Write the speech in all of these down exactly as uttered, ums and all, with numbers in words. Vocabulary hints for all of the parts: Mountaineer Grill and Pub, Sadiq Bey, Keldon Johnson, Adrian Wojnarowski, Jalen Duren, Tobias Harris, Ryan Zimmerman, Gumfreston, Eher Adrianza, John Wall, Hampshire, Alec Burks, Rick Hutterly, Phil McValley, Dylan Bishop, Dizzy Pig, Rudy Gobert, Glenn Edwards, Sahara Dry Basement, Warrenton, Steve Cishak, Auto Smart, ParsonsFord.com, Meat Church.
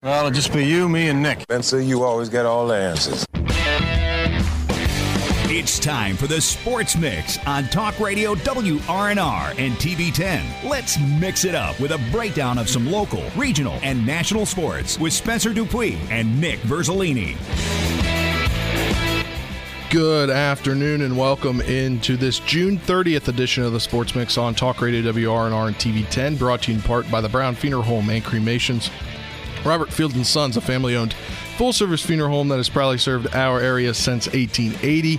Well, it'll just be you, me, and Nick. Spencer, you always get all the answers. It's time for the Sports Mix on Talk Radio W R N R and T V ten. Let's mix it up with a breakdown of some local, regional, and national sports with Spencer DuPuis and Nick Verzellini. Good afternoon and welcome into this June thirtieth edition of the Sports Mix on Talk Radio W R N R and T V ten, brought to you in part by the Brown Funeral Home and Cremations. Robert Field and Sons, a family-owned full-service funeral home that has proudly served our area since eighteen eighty.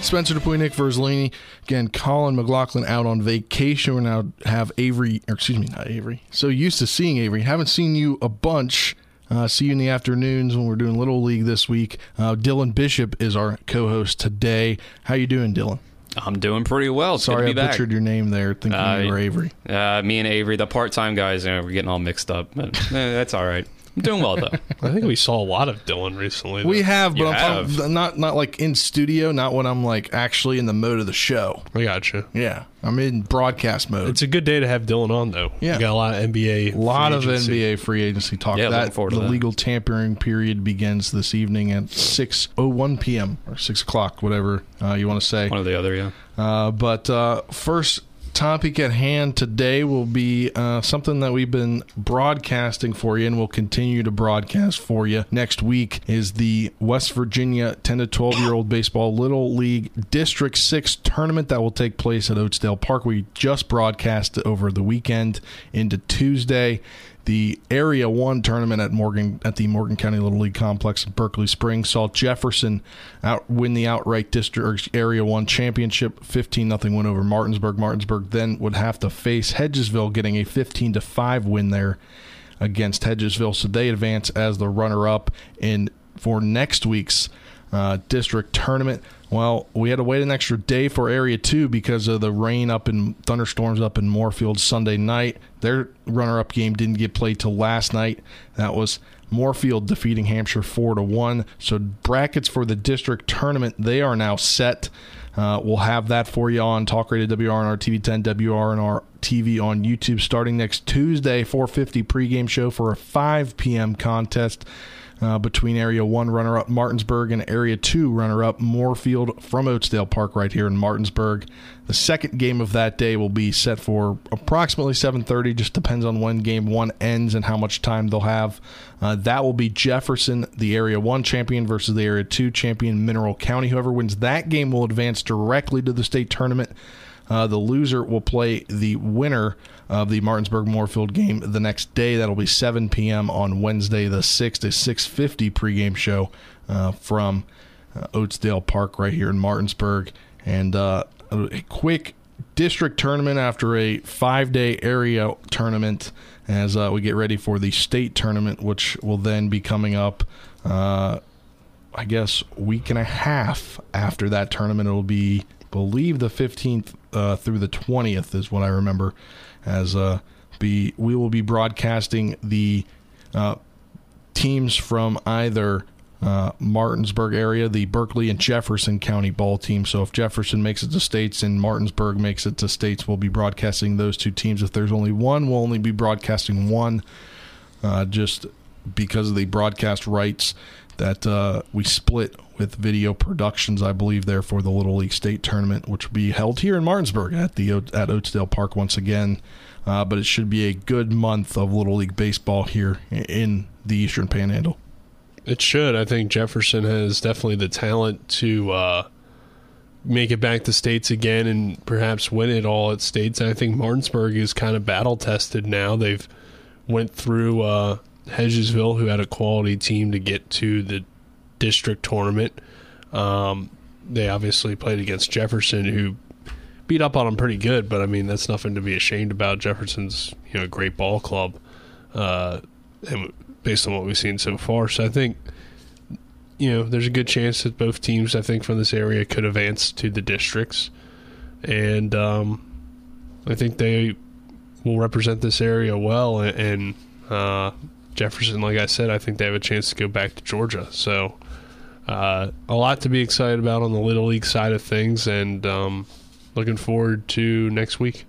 Spencer DuPuis, Nick Verzellini. Again, Colin McLaughlin out on vacation. We now have Avery, or excuse me, not Avery. So used to seeing Avery. Haven't seen you a bunch. Uh, see you in the afternoons when we're doing Little League this week. Uh, Dylan Bishop is our co-host today. How you doing, Dylan? I'm doing pretty well. It's Sorry, I back. butchered your name there, thinking uh, you were Avery. Uh, me and Avery, the part-time guys, you know, we're getting all mixed up, but eh, that's all right. I'm doing well, though. I think we saw a lot of Dylan recently. Though. We have, but I'm have. Talking, not not like in studio, not when I'm like actually in the mode of the show. I gotcha. Yeah, I'm in broadcast mode. It's a good day to have Dylan on, though. Yeah. We got a lot of N B A A lot of agency. N B A free agency talk. Yeah, that, the that. legal tampering period begins this evening at six oh one p.m. or six o'clock, whatever uh, you want to say. One or the other, yeah. Uh, but uh, first... topic at hand today will be uh, something that we've been broadcasting for you and will continue to broadcast for you. Next week is the West Virginia ten to twelve-year-old baseball Little League District six tournament that will take place at Oatesdale Park. We just broadcast over the weekend into Tuesday. The Area one tournament at Morgan at the Morgan County Little League Complex in Berkeley Springs saw Jefferson out win the outright district Area one championship, fifteen nothing win over Martinsburg. Martinsburg then would have to face Hedgesville, getting a fifteen to five win there against Hedgesville, so they advance as the runner-up in for next week's uh, district tournament. Well, we had to wait an extra day for Area two because of the rain up in thunderstorms up in Moorfield Sunday night. Their runner-up game didn't get played till last night. That was Moorfield defeating Hampshire four to one. So brackets for the district tournament, they are now set. Uh, we'll have that for you on Talk Radio W R N R T V ten, W R N R T V on YouTube starting next Tuesday, four fifty pregame show for a five p.m. contest. Uh, between Area one runner-up Martinsburg and Area two runner-up Moorfield from Oatesdale Park right here in Martinsburg. The second game of that day will be set for approximately seven thirty. Just depends on when Game one ends and how much time they'll have. Uh, that will be Jefferson, the Area one champion, versus the Area two champion, Mineral County. Whoever wins that game will advance directly to the state tournament. Uh, the loser will play the winner of the Martinsburg-Moorfield game the next day. That'll be seven p.m. on Wednesday the sixth, a six fifty pregame show uh, from uh, Oatesdale Park right here in Martinsburg. And uh, a quick district tournament after a five-day area tournament as uh, we get ready for the state tournament, which will then be coming up uh, I guess a week and a half after that tournament. It'll be, believe, the fifteenth uh, through the twentieth is what I remember, as uh, be we will be broadcasting the uh, teams from either uh, Martinsburg area, the Berkeley and Jefferson County ball team. So if Jefferson makes it to states and Martinsburg makes it to states, we'll be broadcasting those two teams. If there's only one, we'll only be broadcasting one uh, just because of the broadcast rights that uh, we split with Video Productions, I believe, there for the Little League State Tournament, which will be held here in Martinsburg at the at Oatesdale Park once again. Uh, but it should be a good month of Little League baseball here in the Eastern Panhandle. It should. I think Jefferson has definitely the talent to uh, make it back to states again and perhaps win it all at states. And I think Martinsburg is kind of battle-tested now. They've went through uh, Hedgesville, who had a quality team to get to the district tournament. Um, they obviously played against Jefferson, who beat up on them pretty good, but I mean, that's nothing to be ashamed about. Jefferson's, you know, a great ball club, uh, and based on what we've seen so far. So I think, you know, there's a good chance that both teams, I think, from this area could advance to the districts. And um, I think they will represent this area well. And uh, Jefferson, like I said, I think they have a chance to go back to Georgia. So, Uh, a lot to be excited about on the Little League side of things, and um, looking forward to next week.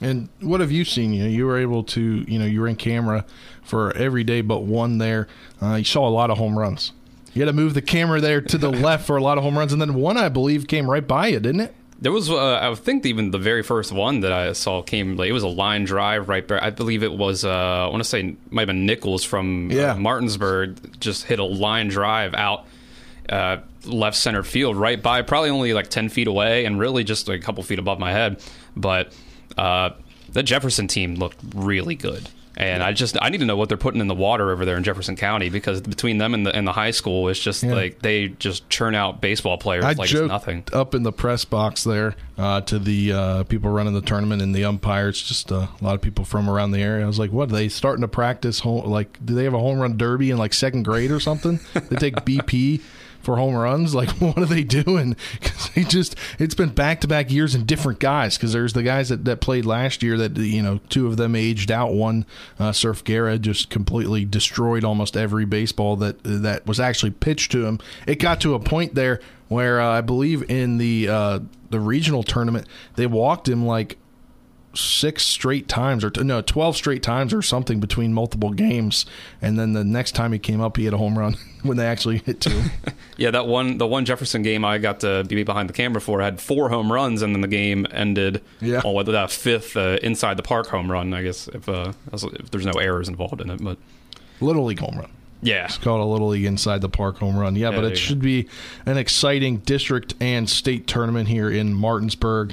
And what have you seen? You know, you were able to, you know, you were in camera for every day but one there. Uh, you saw a lot of home runs. You had to move the camera there to the left for a lot of home runs. And then one, I believe, came right by you, didn't it? There was, uh, I think, even the very first one that I saw came, like, it was a line drive right there. I believe it was, uh, I want to say, might have been Nichols from yeah. uh, Martinsburg, just hit a line drive out uh, left center field right by, probably only like ten feet away and really just like a couple feet above my head. But uh, the Jefferson team looked really good. And I just I need to know what they're putting in the water over there in Jefferson County, because between them and the and the high school, it's just yeah. like they just churn out baseball players I like it's nothing. Up in the press box there uh, to the uh, people running the tournament and the umpires, just uh, a lot of people from around the area. I was like, what are they starting to practice? Home, like, do they have a home run derby in like second grade or something? They take B P for home runs? Like, what are they doing? Because they just, it's been back-to-back years and different guys, because there's the guys that, that played last year that, you know, two of them aged out. One, uh, Surf Guerra, just completely destroyed almost every baseball that that was actually pitched to him. It got to a point there where uh, I believe in the uh, the regional tournament, they walked him like six straight times or t- no twelve straight times or something between multiple games, and then the next time he came up he had a home run when they actually hit two. Yeah, that one the one Jefferson game I got to be behind the camera for had four home runs, and then the game ended yeah on whether that fifth uh, inside the park home run, I guess, if uh if there's no errors involved in it. But Little League home run. Yeah. It's called a Little League Inside the Park home run. Yeah, yeah, but it should be an exciting district and state tournament here in Martinsburg.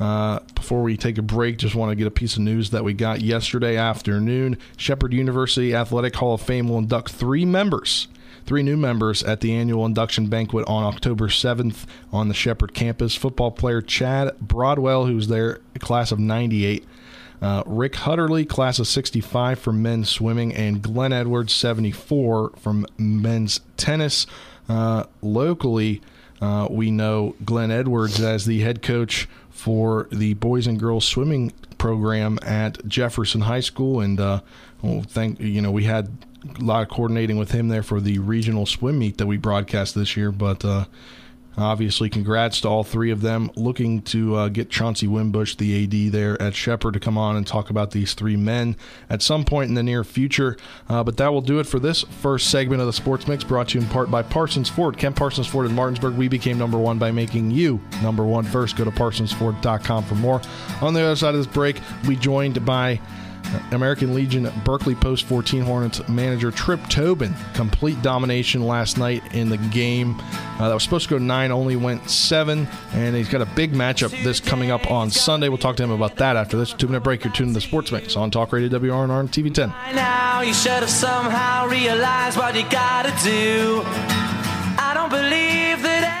Uh, before we take a break, just want to get a piece of news that we got yesterday afternoon. Shepherd University Athletic Hall of Fame will induct three members, three new members at the annual induction banquet on October seventh on the Shepherd campus. Football player Chad Broadwell, who's there, class of ninety-eight. Uh, Rick Hutterly, class of sixty-five from men's swimming, and Glenn Edwards, seventy-four from men's tennis. Uh, locally, uh, we know Glenn Edwards as the head coach for the boys and girls swimming program at Jefferson High School, and uh, well, thank you know we had a lot of coordinating with him there for the regional swim meet that we broadcast this year. But uh, obviously, congrats to all three of them. Looking to uh, get Chauncey Wimbush, the A D there at Shepherd, to come on and talk about these three men at some point in the near future. Uh, but that will do it for this first segment of the Sports Mix, brought to you in part by Parsons Ford. Kemp Parsons Ford in Martinsburg, we became number one by making you number one first. Go to Parsons Ford dot com for more. On the other side of this break, we joined by American Legion Berkeley Post fourteen Hornets manager Tripp Tobin. Complete domination last night in the game uh, that was supposed to go nine, only went seven, and he's got a big matchup this coming up on Sunday. We'll talk to him about that after this two-minute break. You're tuned to the Sports Mix on Talk Radio W R N R and T V ten. By now you should have somehow realized what you gotta do. I don't believe that.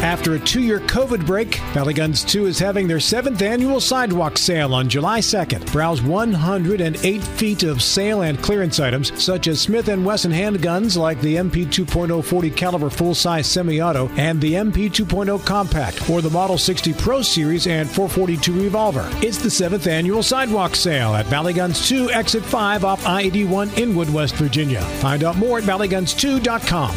After a two-year COVID break, Valley Guns two is having their seventh annual sidewalk sale on July second. Browse one hundred eight feet of sale and clearance items, such as Smith and Wesson handguns like the M P two point oh forty caliber full-size semi-auto and the M P two point oh compact, or the Model sixty Pro Series and four forty-two revolver. It's the seventh annual sidewalk sale at Valley Guns two, Exit five off I eighty-one in Wood, West Virginia. Find out more at valley guns two dot com.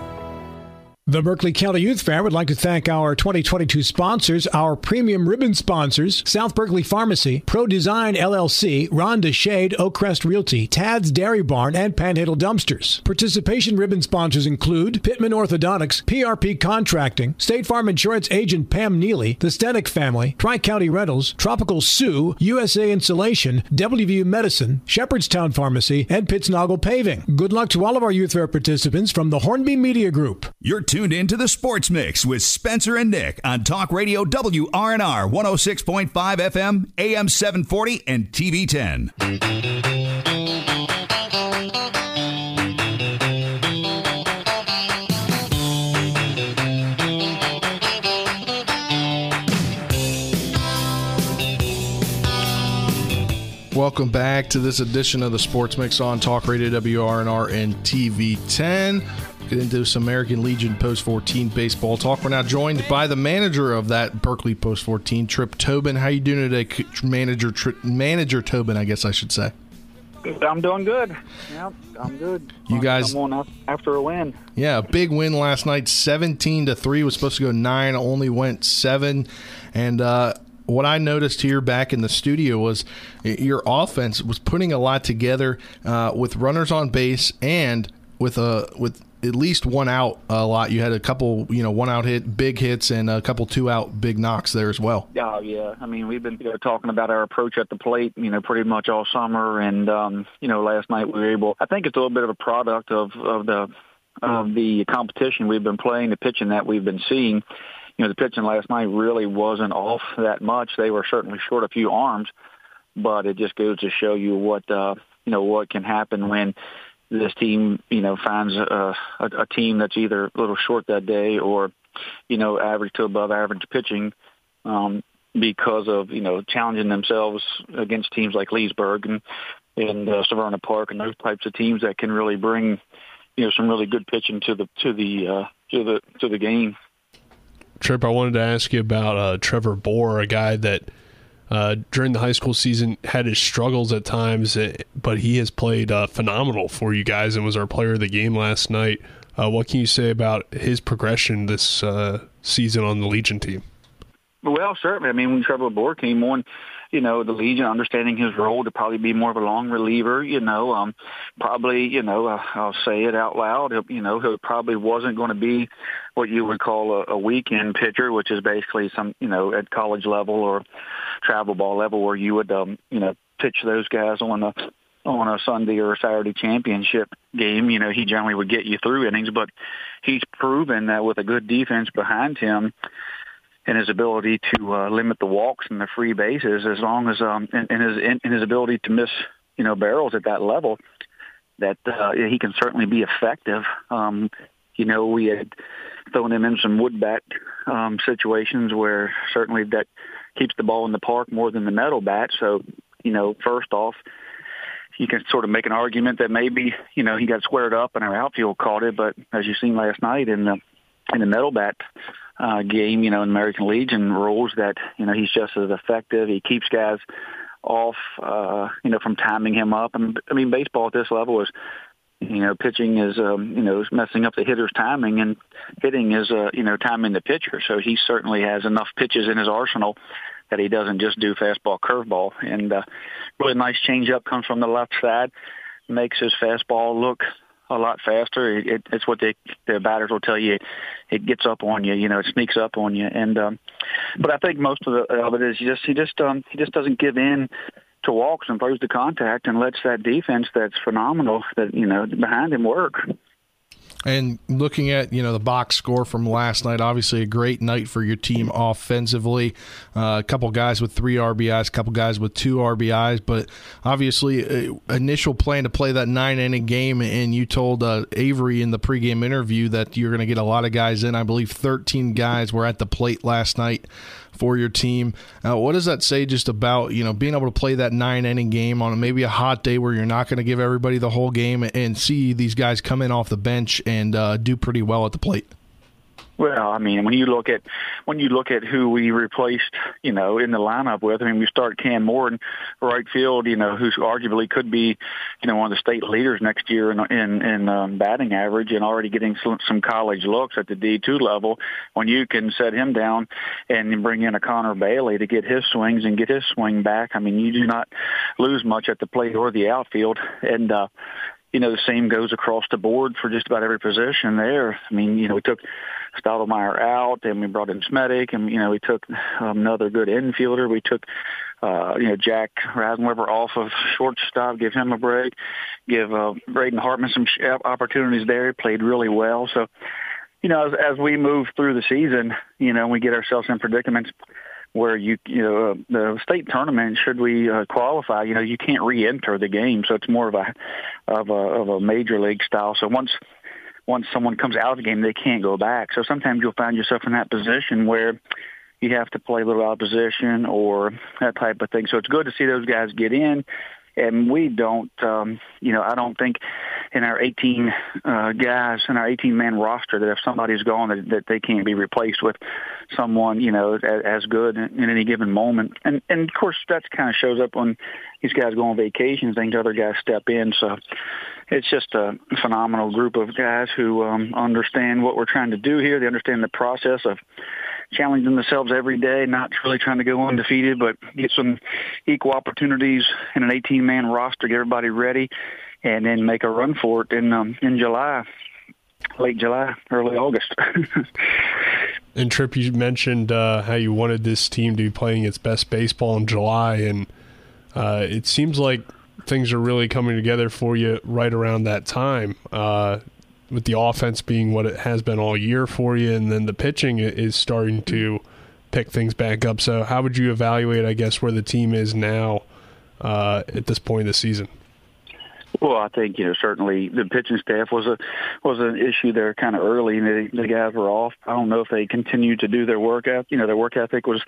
The Berkeley County Youth Fair would like to thank our twenty twenty-two sponsors, our premium ribbon sponsors, South Berkeley Pharmacy, Pro Design L L C, Rhonda Shade, Oakcrest Realty, Tad's Dairy Barn, and Panhandle Dumpsters. Participation ribbon sponsors include Pittman Orthodontics, P R P Contracting, State Farm Insurance Agent Pam Neely, the Stenick Family, Tri-County Rentals, Tropical Sioux, U S A Insulation, W V U Medicine, Shepherdstown Pharmacy, and Pittsnoggle Paving. Good luck to all of our Youth Fair participants from the Hornby Media Group. You're too Tuned into the Sports Mix with Spencer and Nick on Talk Radio W R N R one oh six point five F M, A M seven forty, and T V ten. Welcome back to this edition of the Sports Mix on Talk Radio W R N R and T V ten. Into some American Legion Post fourteen baseball talk. We're now joined by the manager of that Berkeley Post fourteen, Tripp Tobin. How you doing today, manager? Tripp, manager Tobin, I guess I should say. I'm doing good. Yep, I'm good. You guys, I'm on after a win. Yeah, a big win last night, seventeen to three. Was supposed to go nine, only went seven, and uh, what I noticed here back in the studio was your offense was putting a lot together uh, with runners on base and with a with. at least one out a lot. You had a couple, you know, one out hit, big hits, and a couple two out big knocks there as well. Oh, yeah. I mean, we've been you know, talking about our approach at the plate, you know, pretty much all summer. And, um, you know, last night we were able, I think it's a little bit of a product of, of the, of the competition we've been playing, the pitching that we've been seeing. You know, the pitching last night really wasn't off that much. They were certainly short a few arms, but it just goes to show you what, uh, you know, what can happen when this team, you know, finds a, a, a team that's either a little short that day or, you know, average to above average pitching um, because of, you know, challenging themselves against teams like Leesburg and, and uh, Savannah Park and those types of teams that can really bring, you know, some really good pitching to the to the uh, to the to the game. Tripp, I wanted to ask you about uh, Trevor Bohr, a guy that Uh, during the high school season, had his struggles at times, but he has played uh, phenomenal for you guys and was our player of the game last night. Uh, what can you say about his progression this uh, season on the Legion team? Well, certainly. I mean, when Trevor Bohr came on, you know, the Legion, understanding his role to probably be more of a long reliever, you know, um, probably, you know, uh, I'll say it out loud, you know, he probably wasn't going to be what you would call a, a weekend pitcher, which is basically some, you know, at college level or travel ball level where you would, um, you know, pitch those guys on a, on a Sunday or a Saturday championship game. You know, he generally would get you through innings, but he's proven that with a good defense behind him, and his ability to uh, limit the walks and the free bases, as long as um, and, and his and his ability to miss, you know, barrels at that level, that uh, he can certainly be effective. Um, you know, we had thrown him in some wood bat um, situations where certainly that keeps the ball in the park more than the metal bat. So, you know, first off, you can sort of make an argument that maybe, you know, he got squared up and our outfield caught it, but as you seen last night in the in the metal bat Uh, game, you know, in American Legion rules that, you know, he's just as effective. He keeps guys off, uh, you know, from timing him up. And I mean, baseball at this level is, you know, pitching is, um, you know, messing up the hitter's timing, and hitting is, uh, you know, timing the pitcher. So he certainly has enough pitches in his arsenal that he doesn't just do fastball, curveball. And uh, really nice changeup comes from the left side, makes his fastball look a lot faster. It, it, it's what they, the batters will tell you. It, it gets up on you, you know, it sneaks up on you. And, um, but I think most of, the, of it is he just, he just, um, he just doesn't give in to walks and throws the contact and lets that defense that's phenomenal that, you know, behind him work. And looking at, you know, the box score from last night, obviously a great night for your team offensively. Uh, a couple guys with three R B Is, a couple guys with two R B Is, but obviously uh, initial plan to play that nine-inning game, and you told uh, Avery in the pregame interview that you're going to get a lot of guys in. I believe thirteen guys were at the plate last night for your team. Uh, what does that say just about, you know, being able to play that nine-inning game on maybe a hot day where you're not going to give everybody the whole game and see these guys come in off the bench and uh, do pretty well at the plate? Well, I mean, when you look at when you look at who we replaced, you know, in the lineup with, I mean, we start Cam Moore in right field, you know, who's arguably could be, you know, one of the state leaders next year in in, in um, batting average, and already getting some, some college looks at the D two level. When you can set him down and bring in a Connor Bailey to get his swings and get his swing back, I mean, you do not lose much at the plate or the outfield, and. Uh, You know, the same goes across the board for just about every position there. I mean, you know, we took Stoudemire out, and we brought in Smedic, and, you know, we took another good infielder. We took, uh, you know, Jack Rasenweber off of shortstop, give him a break, give uh, Braden Hartman some opportunities there. He played really well. So, you know, as, as we move through the season, you know, we get ourselves in predicaments where you you know the state tournament, should we uh, qualify, you know you can't re-enter the game, so it's more of a of a of a major league style. So once once someone comes out of the game, they can't go back. So sometimes you'll find yourself in that position where you have to play a little out of position or that type of thing. So it's good to see those guys get in, and we don't. Um, you know, I don't think in our eighteen uh, guys in our eighteen-man roster that if somebody's gone that, that they can't be replaced with someone, you know, as, as good in any given moment. And, and of course, that kind of shows up when these guys go on vacations, things other guys step in. So it's just a phenomenal group of guys who um, understand what we're trying to do here. They understand the process of challenging themselves every day, not really trying to go undefeated, but get some equal opportunities in an eighteen-man roster, get everybody ready, and then make a run for it in um, in July, late July, early August. And Tripp, you mentioned uh, how you wanted this team to be playing its best baseball in July, and uh, it seems like things are really coming together for you right around that time, uh, with the offense being what it has been all year for you, and then the pitching is starting to pick things back up. So how would you evaluate, I guess, where the team is now uh, at this point in the season? Well, I think, you know, certainly the pitching staff was a was an issue there kind of early, and the, the guys were off. I don't know if they continue to do their work ethic. You know, their work ethic was,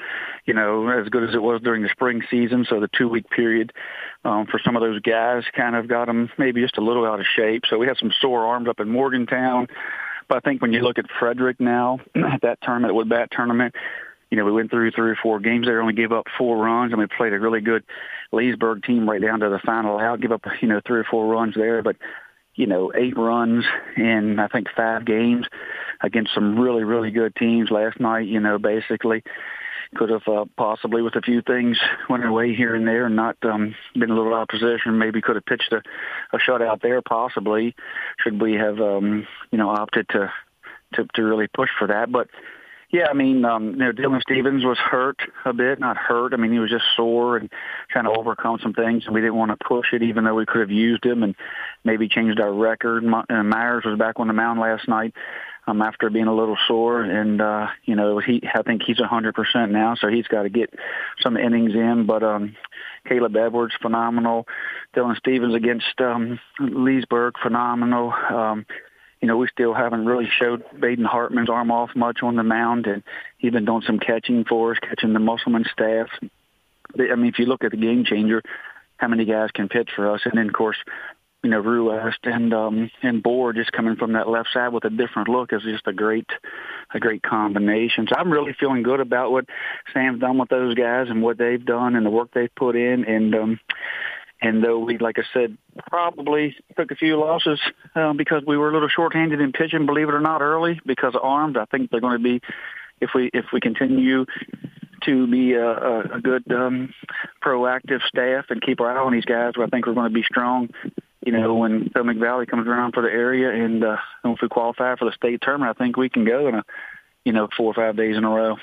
you know, as good as it was during the spring season, so the two-week period um, for some of those guys kind of got them maybe just a little out of shape. So we had some sore arms up in Morgantown. But I think when you look at Frederick now, at that tournament, with that tournament, you know, we went through three or four games there, only gave up four runs, and we played a really good Leesburg team right down to the final out, give up, you know, three or four runs there. But, you know, eight runs in, I think, five games against some really, really good teams last night, you know, basically. Could have uh, possibly, with a few things, went away here and there and not um, been a little out of position. Maybe could have pitched a, a shutout there possibly, should we have, um, you know, opted to, to, to really push for that. But, yeah, I mean, um, you know, Dylan Stevens was hurt a bit, not hurt. I mean, he was just sore and trying to overcome some things, and we didn't want to push it, even though we could have used him and maybe changed our record. And Myers was back on the mound last night um, after being a little sore, and, uh, you know, he I think he's one hundred percent now, so he's got to get some innings in. But um, Caleb Edwards, phenomenal. Dylan Stevens against um, Leesburg, phenomenal. Um You know, we still haven't really showed Baden Hartman's arm off much on the mound, and he's been doing some catching for us, catching the Musselman staff. I mean, if you look at the game changer, how many guys can pitch for us? And then, of course, you know, Ruest and um, and Bohr just coming from that left side with a different look is just a great, a great combination. So I'm really feeling good about what Sam's done with those guys and what they've done and the work they've put in. And um, And though we, like I said, probably took a few losses uh, because we were a little shorthanded in pitching, believe it or not, early because of arms. I think they're going to be, if we if we continue to be a, a good um, proactive staff and keep our eye on these guys, I think we're going to be strong. You know, when Phil McValley comes around for the area, and, uh, and if we qualify for the state tournament, I think we can go in a, you know, four or five days in a row.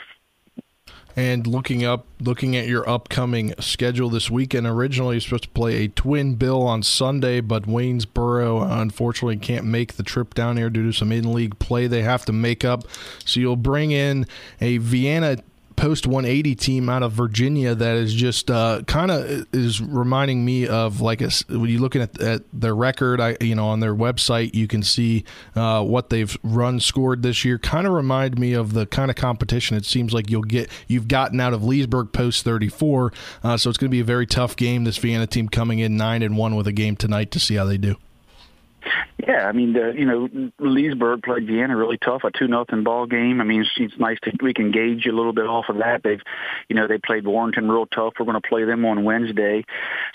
And looking up, looking at your upcoming schedule this weekend, originally you're supposed to play a twin bill on Sunday, but Waynesboro unfortunately can't make the trip down here due to some in-league play they have to make up. So you'll bring in a Vienna Post one eighty team out of Virginia that is just uh, kind of is reminding me of, like, a, when you're looking at, at their record, I you know, on their website, you can see uh, what they've run scored this year. Kind of remind me of the kind of competition it seems like you'll get, you've gotten out of Leesburg Post thirty-four. Uh, so it's going to be a very tough game. This Vienna team coming in nine and one with a game tonight to see how they do. Yeah, I mean, the, you know, Leesburg played Vienna really tough, a two nothing ball game. I mean, it's, it's nice to we can gauge a little bit off of that. They've, you know, they played Warrenton real tough. We're going to play them on Wednesday.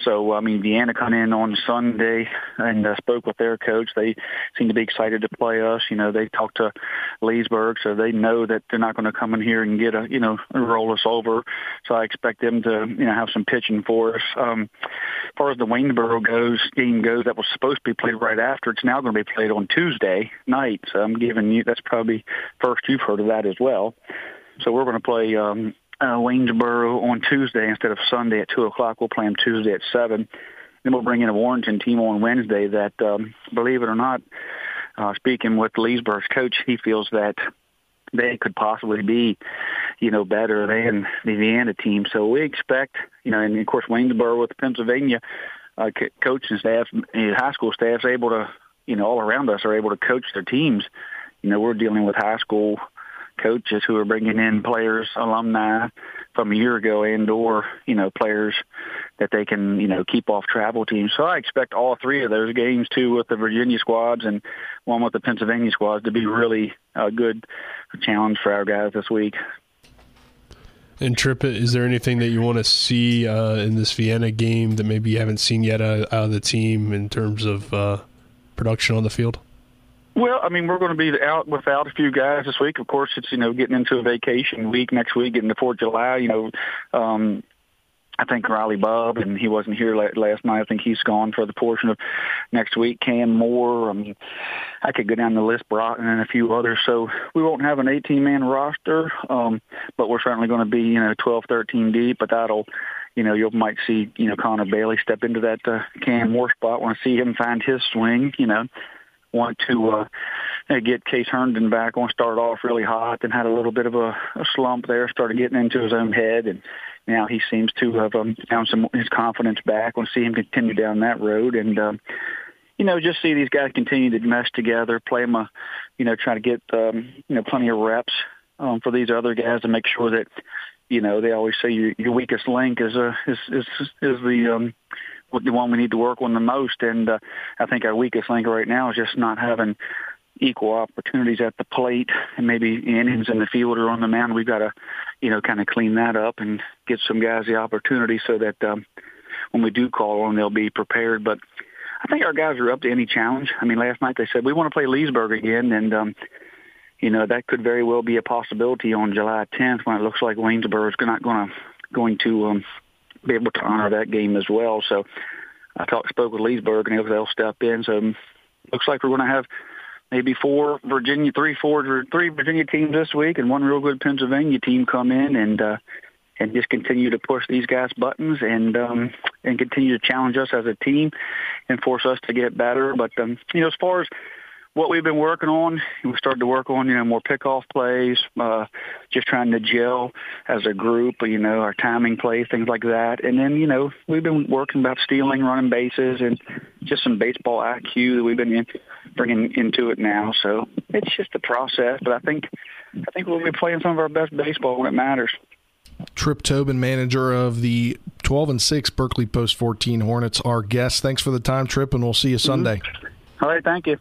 So, I mean, Vienna come in on Sunday and uh, spoke with their coach. They seem to be excited to play us. You know, they talked to Leesburg, so they know that they're not going to come in here and get a, you know, roll us over. So I expect them to, you know, have some pitching for us. Um, as far as the Waynesboro goes game goes, that was supposed to be played right after. It's now going to be played on Tuesday night. So I'm giving you, that's probably first you've heard of that as well. So we're going to play um, uh, Waynesboro on Tuesday instead of Sunday at two o'clock. We'll play them Tuesday at seven. Then we'll bring in a Warrenton team on Wednesday that, um, believe it or not, uh, speaking with Leesburg's coach, he feels that they could possibly be, you know, better than the Vienna team. So we expect, you know, and of course Waynesboro with Pennsylvania uh, coach and staff, and high school staff is able to, you know, all around us are able to coach their teams. You know, we're dealing with high school coaches who are bringing in players, alumni from a year ago and or, you know, players that they can, you know, keep off travel teams. So I expect all three of those games, two with the Virginia squads and one with the Pennsylvania squads, to be really a good challenge for our guys this week. And Tripp, is there anything that you want to see uh, in this Vienna game that maybe you haven't seen yet out of the team in terms of uh... – production on the field? Well, I mean, we're going to be out without a few guys this week. Of course, it's, you know, getting into a vacation week next week, getting to fourth of July, you know, um, I think Riley Bubb, and he wasn't here last night. I think he's gone for the portion of next week. Cam Moore. I mean, I could go down the list, Broughton and a few others. So we won't have an eighteen-man roster, um, but we're certainly going to be, you know, twelve, thirteen deep, but that'll, you know, you might see, you know, Connor Bailey step into that uh, Cam Moore spot. Want to see him find his swing, you know. Want to uh, get Case Herndon back. Want to start off really hot, then had a little bit of a, a slump there, started getting into his own head, and now he seems to have um, found some his confidence back. Want to see him continue down that road. And, um, you know, just see these guys continue to mesh together, play them, a, you know, try to get, um, you know, plenty of reps um, for these other guys to make sure that, you know, they always say your, your weakest link is uh, is, is is the um, the one we need to work on the most. And uh, I think our weakest link right now is just not having equal opportunities at the plate and maybe innings in the field or on the mound. We've got to, you know, kind of clean that up and get some guys the opportunity so that um, when we do call on, they'll be prepared. But I think our guys are up to any challenge. I mean, last night they said, we want to play Leesburg again, and um, – you know, that could very well be a possibility on July tenth when it looks like Waynesboro is not gonna, going to um, be able to honor that game as well. So I talked, spoke with Leesburg, and they'll step in. So it looks like we're going to have maybe four Virginia, three, four, three Virginia teams this week and one real good Pennsylvania team come in and uh, and just continue to push these guys' buttons and um, and continue to challenge us as a team and force us to get better. But, um, you know, as far as what we've been working on, we started to work on, you know, more pickoff plays, uh, just trying to gel as a group, you know, our timing plays, things like that. And then, you know, we've been working about stealing, running bases, and just some baseball I Q that we've been in, bringing into it now. So it's just a process, but I think I think we'll be playing some of our best baseball when it matters. Tripp Tobin, manager of the twelve and six Berkeley Post fourteen Hornets, our guest. Thanks for the time, Tripp, and we'll see you Sunday. Mm-hmm. All right, thank you.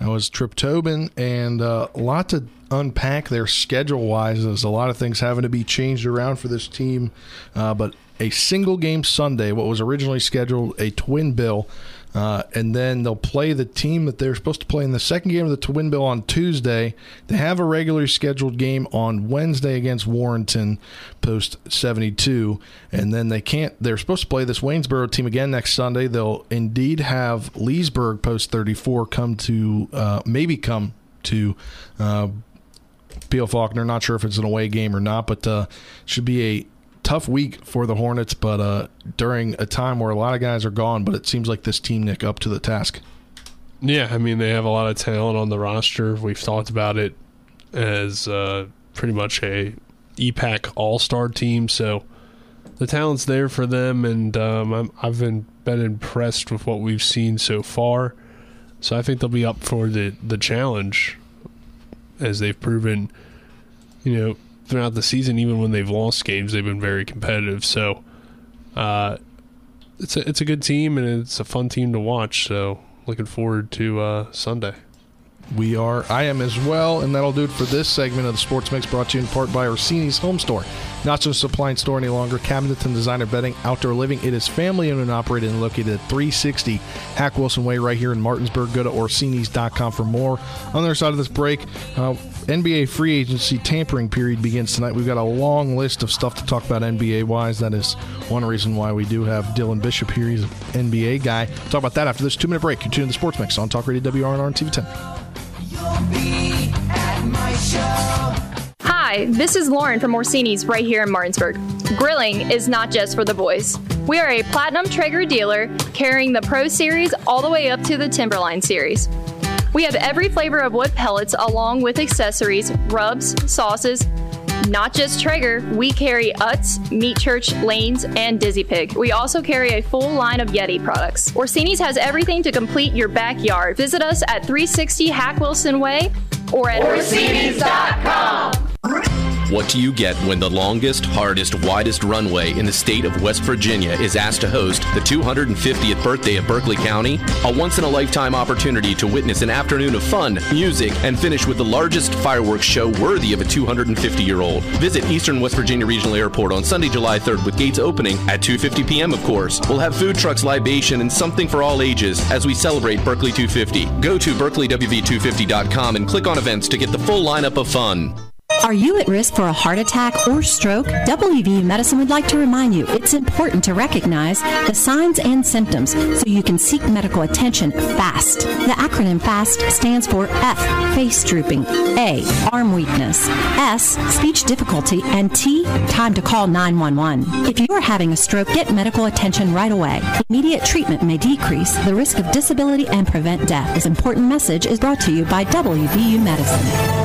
That was Tripp Tobin, and uh, a lot to unpack there schedule-wise. There's a lot of things having to be changed around for this team, uh, but a single game Sunday, what was originally scheduled, a twin bill, uh, and then they'll play the team that they're supposed to play in the second game of the twin bill on Tuesday. They have a regularly scheduled game on Wednesday against Warrenton Post seventy-two, and then they can't, they're supposed to play this Waynesboro team again next Sunday. They'll indeed have Leesburg Post thirty-four come to, uh, maybe come to, uh, P L Faulkner. Not sure if it's an away game or not, but uh, should be a tough week for the Hornets, but uh, during a time where a lot of guys are gone, but it seems like this team, Nick, up to the task. Yeah, I mean, they have a lot of talent on the roster. We've talked about it as uh, pretty much a E PAC all-star team, so the talent's there for them, and um, I'm, I've been, been impressed with what we've seen so far. So I think they'll be up for the, the challenge, as they've proven, you know, throughout the season. Even when they've lost games, they've been very competitive. So uh, it's a, it's a good team, and it's a fun team to watch. So looking forward to uh, Sunday. We are. I am as well, and that'll do it for this segment of the Sports Mix, brought to you in part by Orsini's Home Store. Not just a supply and store any longer, cabinets and designer bedding, outdoor living. It is family-owned and operated and located at three sixty Hack Wilson Way right here in Martinsburg. Go to Orsini's dot com for more. On the other side of this break, uh, N B A free agency tampering period begins tonight. We've got a long list of stuff to talk about N B A-wise. That is one reason why we do have Dylan Bishop here. He's an N B A guy. We'll talk about that after this two-minute break. Continue the Sports Mix on Talk Radio W R N R and T V ten. Be at my show. Hi, this is Lauren from Orsini's right here in Martinsburg. Grilling is not just for the boys. We are a Platinum Traeger dealer carrying the Pro Series all the way up to the Timberline Series. We have every flavor of wood pellets along with accessories, rubs, sauces. Not just Traeger, we carry Utz, Meat Church, Lanes, and Dizzy Pig. We also carry a full line of Yeti products. Orsini's has everything to complete your backyard. Visit us at three sixty Hack Wilson Way or at Orsini's dot com. What do you get when the longest, hardest, widest runway in the state of West Virginia is asked to host the two hundred fiftieth birthday of Berkeley County? A once-in-a-lifetime opportunity to witness an afternoon of fun, music, and finish with the largest fireworks show worthy of a two hundred fifty-year-old. Visit Eastern West Virginia Regional Airport on Sunday, July third, with gates opening at two fifty p.m., of course. We'll have food trucks, libation, and something for all ages as we celebrate Berkeley two fifty. Go to berkeley w v two fifty dot com and click on events to get the full lineup of fun. Are you at risk for a heart attack or stroke? W V U Medicine would like to remind you it's important to recognize the signs and symptoms so you can seek medical attention fast. The acronym FAST stands for F, face drooping, A, arm weakness, S, speech difficulty, and T, time to call nine one one. If you're having a stroke, get medical attention right away. Immediate treatment may decrease the risk of disability and prevent death. This important message is brought to you by W V U Medicine.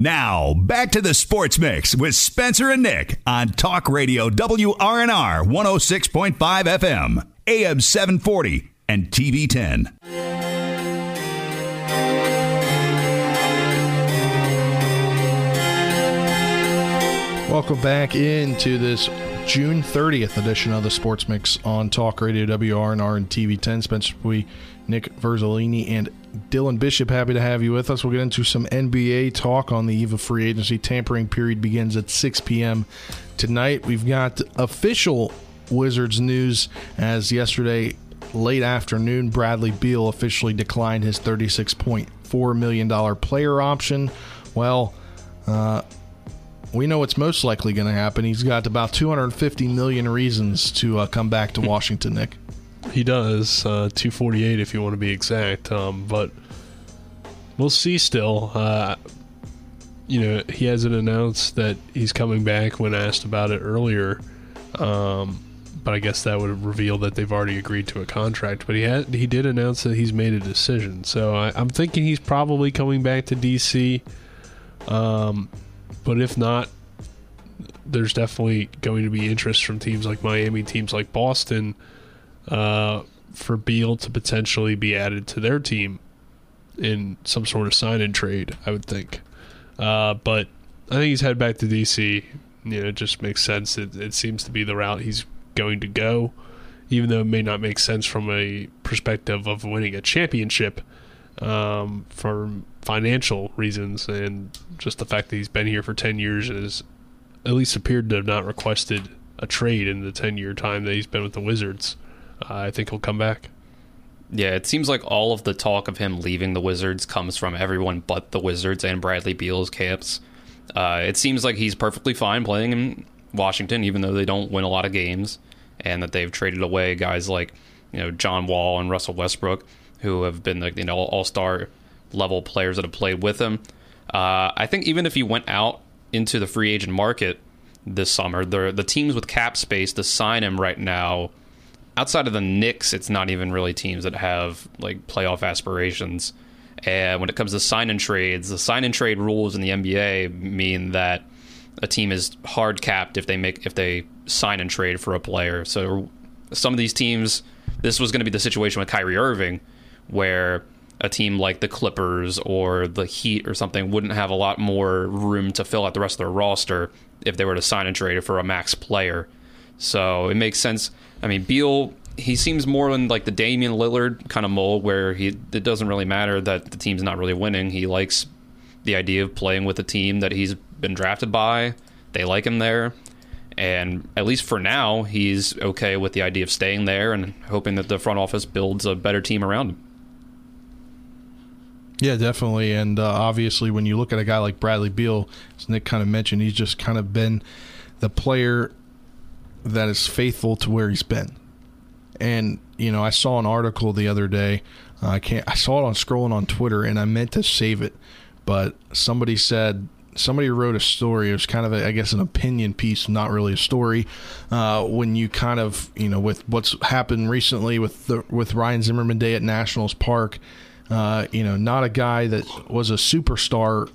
Now, back to the Sports Mix with Spencer and Nick on Talk Radio W R N R one oh six point five F M, A M seven forty, and T V ten. Welcome back into this June thirtieth edition of the Sports Mix on Talk Radio W R N R and T V ten. Spencer DuPuis, Nick Verzellini, and Dylan Bishop, happy to have you with us. We'll get into some N B A talk on the eve of free agency. Tampering period begins at six p.m. tonight. We've got official Wizards news as yesterday late afternoon, Bradley Beal officially declined his thirty-six point four million dollars player option. Well, uh, we know what's most likely going to happen. He's got about two hundred fifty million reasons to uh, come back to Washington, Nick. He does, uh, two forty-eight if you want to be exact, um, but we'll see still. Uh, you know, he hasn't announced that he's coming back when asked about it earlier, um, but I guess that would reveal that they've already agreed to a contract. But he had, he did announce that he's made a decision, so I, I'm thinking he's probably coming back to D C, um, but if not, there's definitely going to be interest from teams like Miami, teams like Boston, Uh, for Beal to potentially be added to their team in some sort of sign-in trade, I would think. Uh, but I think he's headed back to D C. You know, it just makes sense. It, it seems to be the route he's going to go, even though it may not make sense from a perspective of winning a championship, um, for financial reasons, and just the fact that he's been here for ten years and has at least appeared to have not requested a trade in the ten-year time that he's been with the Wizards. Uh, I think he'll come back. Yeah, it seems like all of the talk of him leaving the Wizards comes from everyone but the Wizards and Bradley Beal's camps. Uh, it seems like he's perfectly fine playing in Washington, even though they don't win a lot of games, and that they've traded away guys like, you know, John Wall and Russell Westbrook, who have been like, you know, all-star level players that have played with him. Uh, I think even if he went out into the free agent market this summer, the the teams with cap space to sign him right now, outside of the Knicks, it's not even really teams that have like playoff aspirations. And when it comes to sign and trades, the sign and trade rules in the N B A mean that a team is hard capped if they make if they sign and trade for a player. So some of these teams, this was going to be the situation with Kyrie Irving, where a team like the Clippers or the Heat or something wouldn't have a lot more room to fill out the rest of their roster if they were to sign and trade for a max player. So it makes sense. I mean, Beal, he seems more in like the Damian Lillard kind of mold where he it doesn't really matter that the team's not really winning. He likes the idea of playing with a team that he's been drafted by. They like him there. And at least for now, he's okay with the idea of staying there and hoping that the front office builds a better team around him. Yeah, definitely. And uh, obviously, when you look at a guy like Bradley Beal, as Nick kind of mentioned, he's just kind of been the player that is faithful to where he's been. And, you know, I saw an article the other day. Uh, I can't. I saw it on scrolling on Twitter, and I meant to save it. But somebody said, somebody wrote a story. It was kind of, a, I guess, an opinion piece, not really a story. Uh, when you kind of, you know, with what's happened recently with the, with Ryan Zimmerman Day at Nationals Park, Uh, you know, not a guy that was a superstar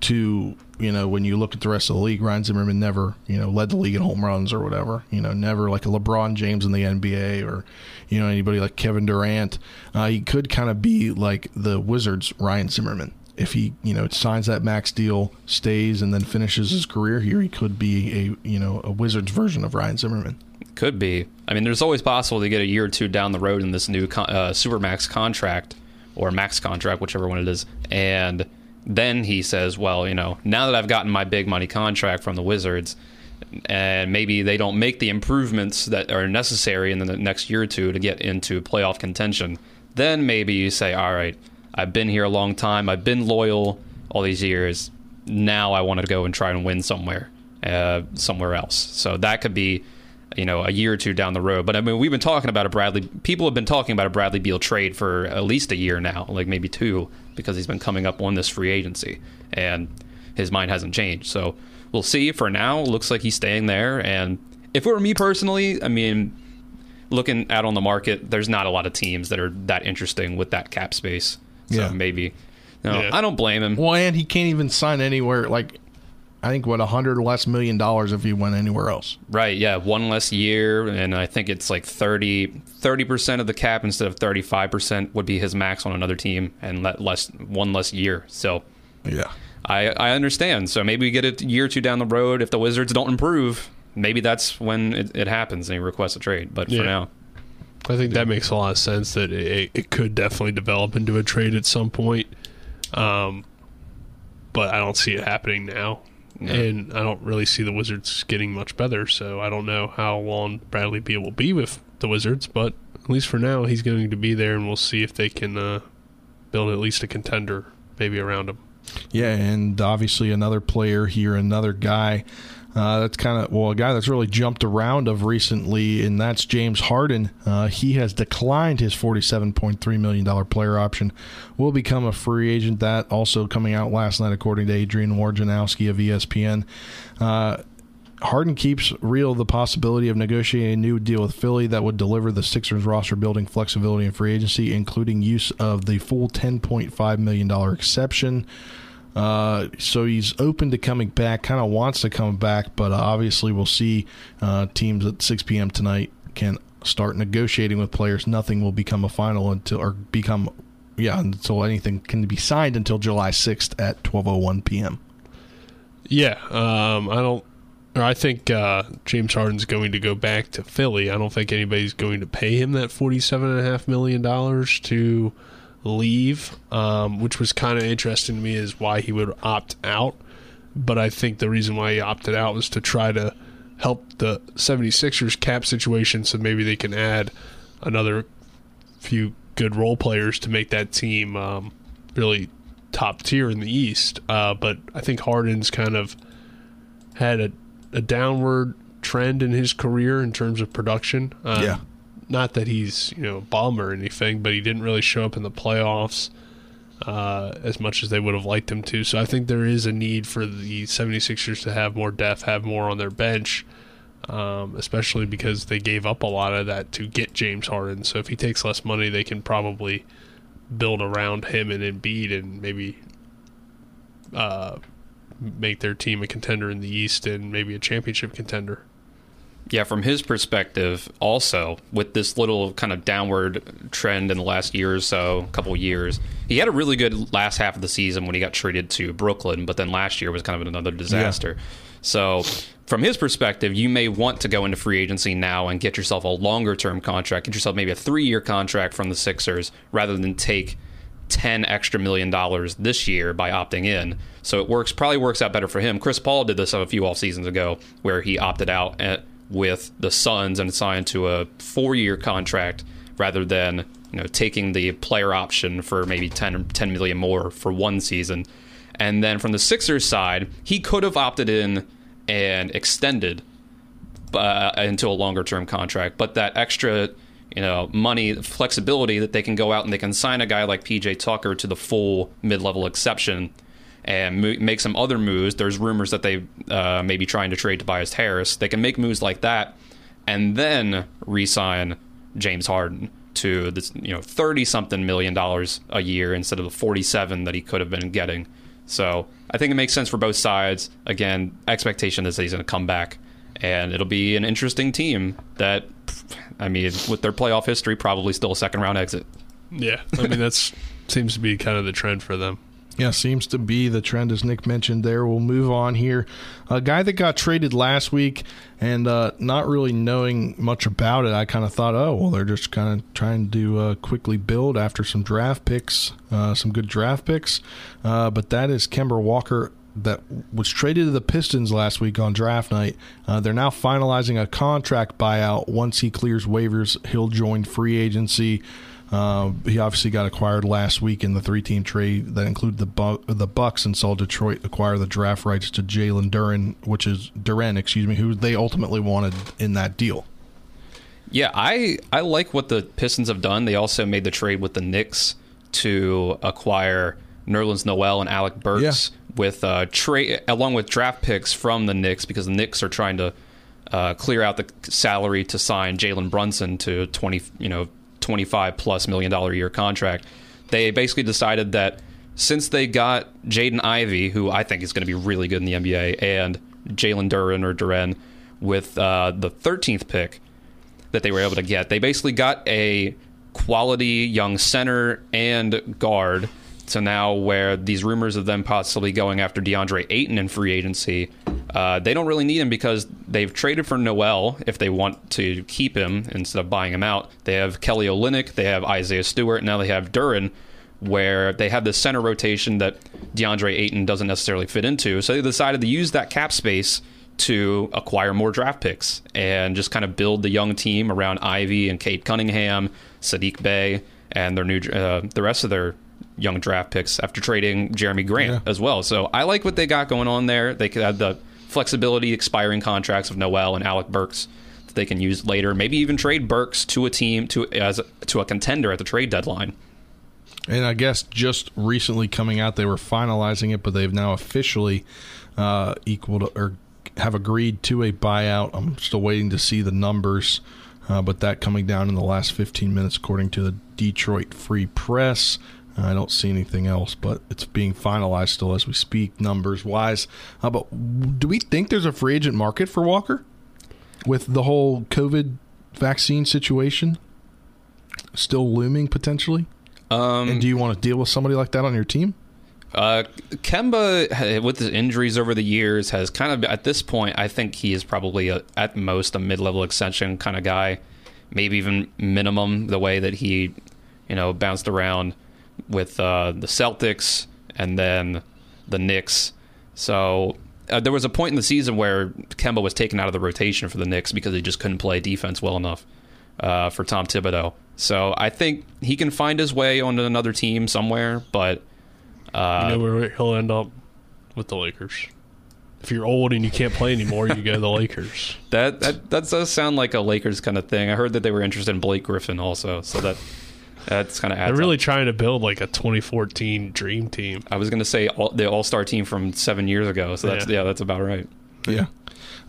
to, you know, when you look at the rest of the league, Ryan Zimmerman never, you know, led the league in home runs or whatever, you know, never like a LeBron James in the N B A or, you know, anybody like Kevin Durant. Uh, he could kind of be like the Wizards' Ryan Zimmerman. If he, you know, signs that max deal, stays, and then finishes his career here, he could be a, you know, a Wizards version of Ryan Zimmerman. Could be. I mean, there's always possible to get a year or two down the road in this new uh, Supermax contract. Or max contract, whichever one it is. And then he says, well, you know, now that I've gotten my big money contract from the Wizards, and maybe they don't make the improvements that are necessary in the next year or two to get into playoff contention, then maybe you say, all right, I've been here a long time. I've been loyal all these years. Now I want to go and try and win somewhere, uh, somewhere else. So that could be, you know, a year or two down the road. But I mean, we've been talking about a Bradley. People have been talking about a Bradley Beal trade for at least a year now, like maybe two, because he's been coming up on this free agency and his mind hasn't changed. So we'll see. For now, looks like he's staying there. And if it were me personally, I mean, looking out on the market, there's not a lot of teams that are that interesting with that cap space. So yeah. maybe, no, yeah. I don't blame him. Well, and he can't even sign anywhere like, I think, what, a hundred less million dollars if you went anywhere else. Right, yeah, one less year, and I think it's like thirty percent of the cap instead of thirty-five percent would be his max on another team, and let less one less year. So yeah, I, I understand. So maybe we get a year or two down the road. If the Wizards don't improve, maybe that's when it, it happens and he requests a trade. But yeah. for now, I think that makes a lot of sense that it, it could definitely develop into a trade at some point. Um, but I don't see it happening now. Yeah. And I don't really see the Wizards getting much better, so I don't know how long Bradley Beal will be with the Wizards, but at least for now, he's going to be there, and we'll see if they can uh, build at least a contender maybe around him. Yeah, and obviously another player here, another guy uh, that's kind of, well, a guy that's really jumped around of recently, and that's James Harden. Uh, he has declined his forty-seven point three million dollars player option, will become a free agent. That also coming out last night, according to Adrian Wojnarowski of E S P N. Uh, Harden keeps real the possibility of negotiating a new deal with Philly that would deliver the Sixers roster building flexibility and free agency, including use of the full ten point five million dollars exception. Uh, so he's open to coming back, kind of wants to come back, but uh, obviously we'll see uh, teams at six p.m. tonight can start negotiating with players. Nothing will become a final until, or become, yeah, until anything can be signed until July sixth at twelve oh one p.m. Yeah, um, I don't. Or I think uh, James Harden's going to go back to Philly. I don't think anybody's going to pay him that forty-seven point five million dollars to leave, um, which was kind of interesting to me is why he would opt out. But I think the reason why he opted out was to try to help the 76ers cap situation so maybe they can add another few good role players to make that team um, really top tier in the East. Uh, but I think Harden's kind of had a a downward trend in his career in terms of production. Um, yeah. Not that he's, you know, a bomb or anything, but he didn't really show up in the playoffs uh, as much as they would have liked him to. So I think there is a need for the 76ers to have more depth, have more on their bench. um, especially because they gave up a lot of that to get James Harden. So if he takes less money, they can probably build around him and Embiid and maybe uh, make their team a contender in the East and maybe a championship contender. Yeah, from his perspective, also, with this little kind of downward trend in the last year or so, couple years, he had a really good last half of the season when he got traded to Brooklyn, but then last year was kind of another disaster. Yeah. So from his perspective, you may want to go into free agency now and get yourself a longer-term contract, get yourself maybe a three-year contract from the Sixers rather than take ten extra million dollars this year by opting in. So it works probably works out better for him. Chris Paul did this a few off seasons ago where he opted out at with the Suns and signed to a four-year contract rather than, you know, taking the player option for maybe ten, ten million more for one season. And then from the Sixers side, he could have opted in and extended uh, into a longer-term contract, but that extra, you know, money flexibility that they can go out and they can sign a guy like P J Tucker to the full mid-level exception and make some other moves. There's rumors that they uh, may be trying to trade Tobias Harris. They can make moves like that and then re-sign James Harden to this, you know, thirty-something million dollars a year instead of the forty-seven that he could have been getting. So I think it makes sense for both sides. Again, expectation is that he's going to come back, and it'll be an interesting team that, I mean, with their playoff history, probably still a second-round exit. Yeah, I mean, that's seems to be kind of the trend for them. Yeah, seems to be the trend, as Nick mentioned there. We'll move on here. A guy that got traded last week and uh, not really knowing much about it, I kind of thought, oh, well, they're just kind of trying to uh, quickly build after some draft picks, uh, some good draft picks. Uh, but that is Kemba Walker, that was traded to the Pistons last week on draft night. Uh, they're now finalizing a contract buyout. Once he clears waivers, he'll join free agency. Uh, he obviously got acquired last week in the three-team trade that included the Bu- the Bucks and saw Detroit acquire the draft rights to Jalen Duren, which is Duren, excuse me, who they ultimately wanted in that deal. Yeah, I I like what the Pistons have done. They also made the trade with the Knicks to acquire Nerlens Noel and Alec Burks, yeah, with uh, tra- along with draft picks from the Knicks, because the Knicks are trying to uh, clear out the salary to sign Jalen Brunson to twenty, you know, twenty-five plus million dollar a year contract. They basically decided that since they got Jaden Ivey, who I think is going to be really good in the N B A, and Jalen Duren or Duren with uh, the thirteenth pick that they were able to get, they basically got a quality young center and guard. So now where these rumors of them possibly going after DeAndre Ayton in free agency, uh, they don't really need him because they've traded for Noel if they want to keep him instead of buying him out. They have Kelly Olynyk, they have Isaiah Stewart, now they have Duren, where they have this center rotation that DeAndre Ayton doesn't necessarily fit into. So they decided to use that cap space to acquire more draft picks and just kind of build the young team around Ivy and Cade Cunningham, Sadiq Bey, and their new uh, the rest of their young draft picks after trading Jeremy Grant, yeah, as well. So I like what they got going on there. They could have the flexibility, expiring contracts of Noel and Alec Burks that they can use later. Maybe even trade Burks to a team, to as a, to a contender at the trade deadline. And I guess just recently coming out, they were finalizing it, but they've now officially uh, equaled or have agreed to a buyout. I'm still waiting to see the numbers, uh, but that coming down in the last fifteen minutes, according to the Detroit Free Press. I don't see anything else, but it's being finalized still as we speak, numbers-wise. Uh, but do we think there's a free agent market for Walker with the whole COVID vaccine situation still looming potentially? Um, and do you want to deal with somebody like that on your team? Uh, Kemba, with his injuries over the years, has kind of, at this point, I think he is probably a, at most a mid-level extension kind of guy, maybe even minimum, the way that he, you know, bounced around with uh, the Celtics and then the Knicks. So uh, there was a point in the season where Kemba was taken out of the rotation for the Knicks because he just couldn't play defense well enough uh, for Tom Thibodeau. So I think he can find his way onto another team somewhere, but Uh, you know where he'll end up? With the Lakers. If you're old and you can't play anymore, you go to the Lakers. That, that, that does sound like a Lakers kind of thing. I heard that they were interested in Blake Griffin also, so that that's kind of they're really up. Trying to build like a twenty fourteen dream team. I was going to say all, the all-star team from seven years ago. So that's yeah, yeah that's about right. Yeah.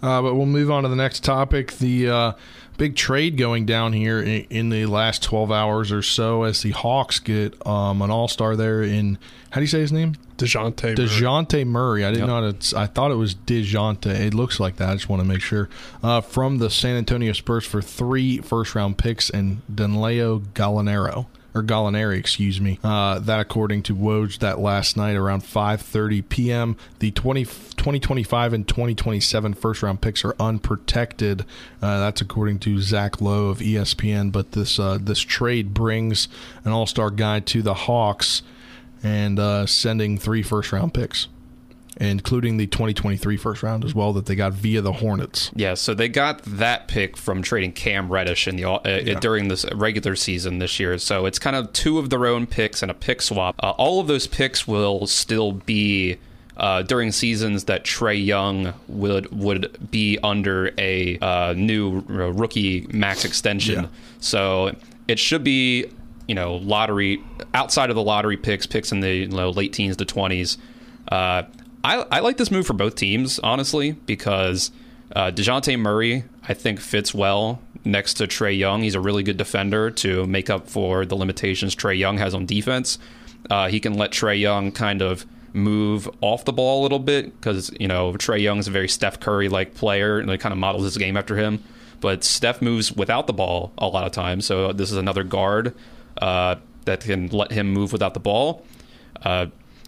Uh, but we'll move on to the next topic. The uh, big trade going down here in, in the last twelve hours or so as the Hawks get um, an all-star there in, how do you say his name? DeJounte. DeJounte Murray. Murray. I didn't yep. know how to, I thought it was DeJounte. It looks like that. I just want to make sure. Uh, from the San Antonio Spurs for three first-round picks and Danilo Gallinari. Or Gallinari, excuse me. Uh, that, according to Woj, that last night around five thirty p.m., the twenty twenty-five and twenty twenty-seven first-round picks are unprotected. Uh, that's according to Zach Lowe of E S P N. But this uh, this trade brings an all-star guy to the Hawks and uh, sending three first-round picks, including the twenty twenty-three first round as well that they got via the Hornets. Yeah, so they got that pick from trading Cam Reddish in the uh, yeah. during this regular season this year. So it's kind of two of their own picks and a pick swap. Uh, all of those picks will still be uh, during seasons that Trae Young would would be under a uh, new uh, rookie max extension. Yeah. So it should be, you know, lottery outside of the lottery picks, picks in the you know, late teens to twenties. Uh, I, I like this move for both teams, honestly, because uh, DeJounte Murray, I think, fits well next to Trae Young. He's a really good defender to make up for the limitations Trae Young has on defense. Uh, he can let Trae Young kind of move off the ball a little bit because, you know, Trae Young's a very Steph Curry-like player, and he kind of models his game after him. But Steph moves without the ball a lot of times, so this is another guard uh, that can let him move without the ball. Uh